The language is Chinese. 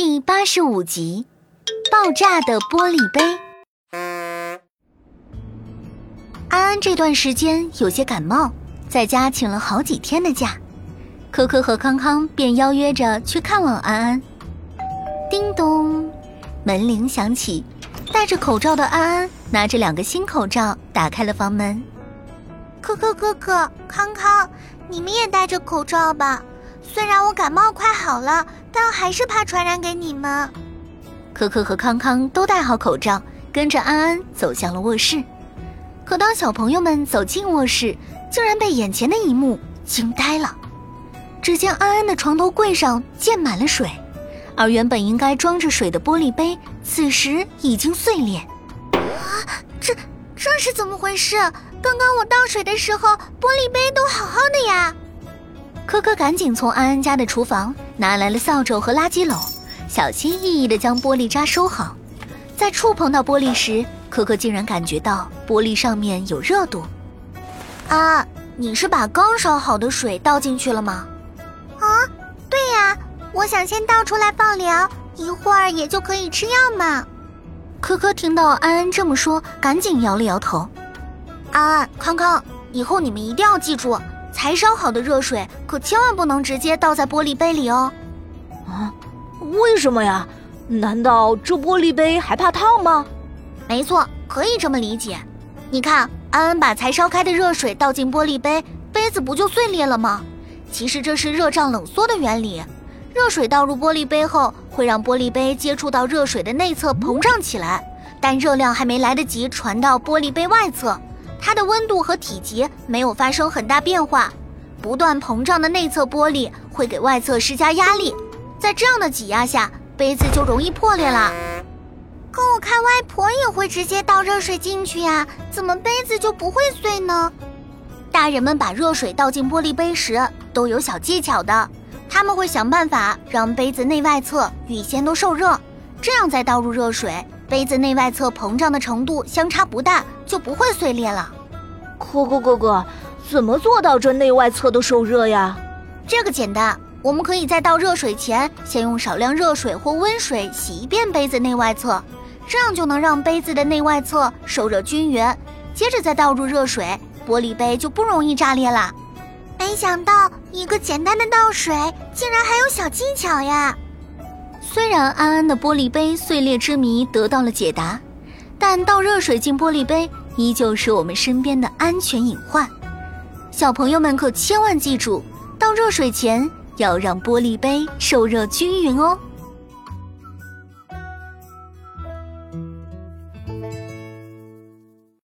第85集，爆炸的玻璃杯。安安这段时间有些感冒，在家请了好几天的假，可可和康康便邀约着去看望安安。叮咚，门铃响起，戴着口罩的安安拿着两个新口罩打开了房门。可可、康康，你们也戴着口罩吧，虽然我感冒快好了，但还是怕传染给你们。可可和康康都戴好口罩，跟着安安走向了卧室。可当小朋友们走进卧室，竟然被眼前的一幕惊呆了。只见安安的床头柜上溅满了水，而原本应该装着水的玻璃杯此时已经碎裂。啊，这是怎么回事？刚刚我倒水的时候，玻璃杯都好好的呀。可可赶紧从安安家的厨房拿来了扫帚和垃圾篓，小心翼翼地将玻璃渣收好。在触碰到玻璃时，可可竟然感觉到玻璃上面有热度。啊，你是把刚烧好的水倒进去了吗？啊，对呀，我想先倒出来放凉，一会儿也就可以吃药嘛。可可听到安安这么说，赶紧摇了摇头。安安、康康，以后你们一定要记住，才烧好的热水可千万不能直接倒在玻璃杯里哦。啊，为什么呀？难道这玻璃杯还怕烫吗？没错，可以这么理解。你看，安安把才烧开的热水倒进玻璃杯，杯子不就碎裂了吗？其实这是热胀冷缩的原理，热水倒入玻璃杯后，会让玻璃杯接触到热水的内侧膨胀起来，但热量还没来得及传到玻璃杯外侧，它的温度和体积没有发生很大变化，不断膨胀的内侧玻璃会给外侧施加压力，在这样的挤压下，杯子就容易破裂了。可我看外婆也会直接倒热水进去呀，怎么杯子就不会碎呢？大人们把热水倒进玻璃杯时都有小技巧的，他们会想办法让杯子内外侧预先都受热，这样再倒入热水，杯子内外侧膨胀的程度相差不大，就不会碎裂了。可，怎么做到这内外侧都受热呀？这个简单，我们可以在倒热水前，先用少量热水或温水洗一遍杯子内外侧，这样就能让杯子的内外侧受热均匀，接着再倒入热水，玻璃杯就不容易炸裂了。没想到一个简单的倒水竟然还有小技巧呀。虽然安安的玻璃杯碎裂之谜得到了解答，但倒热水进玻璃杯依旧是我们身边的安全隐患。小朋友们可千万记住，倒热水前要让玻璃杯受热均匀哦。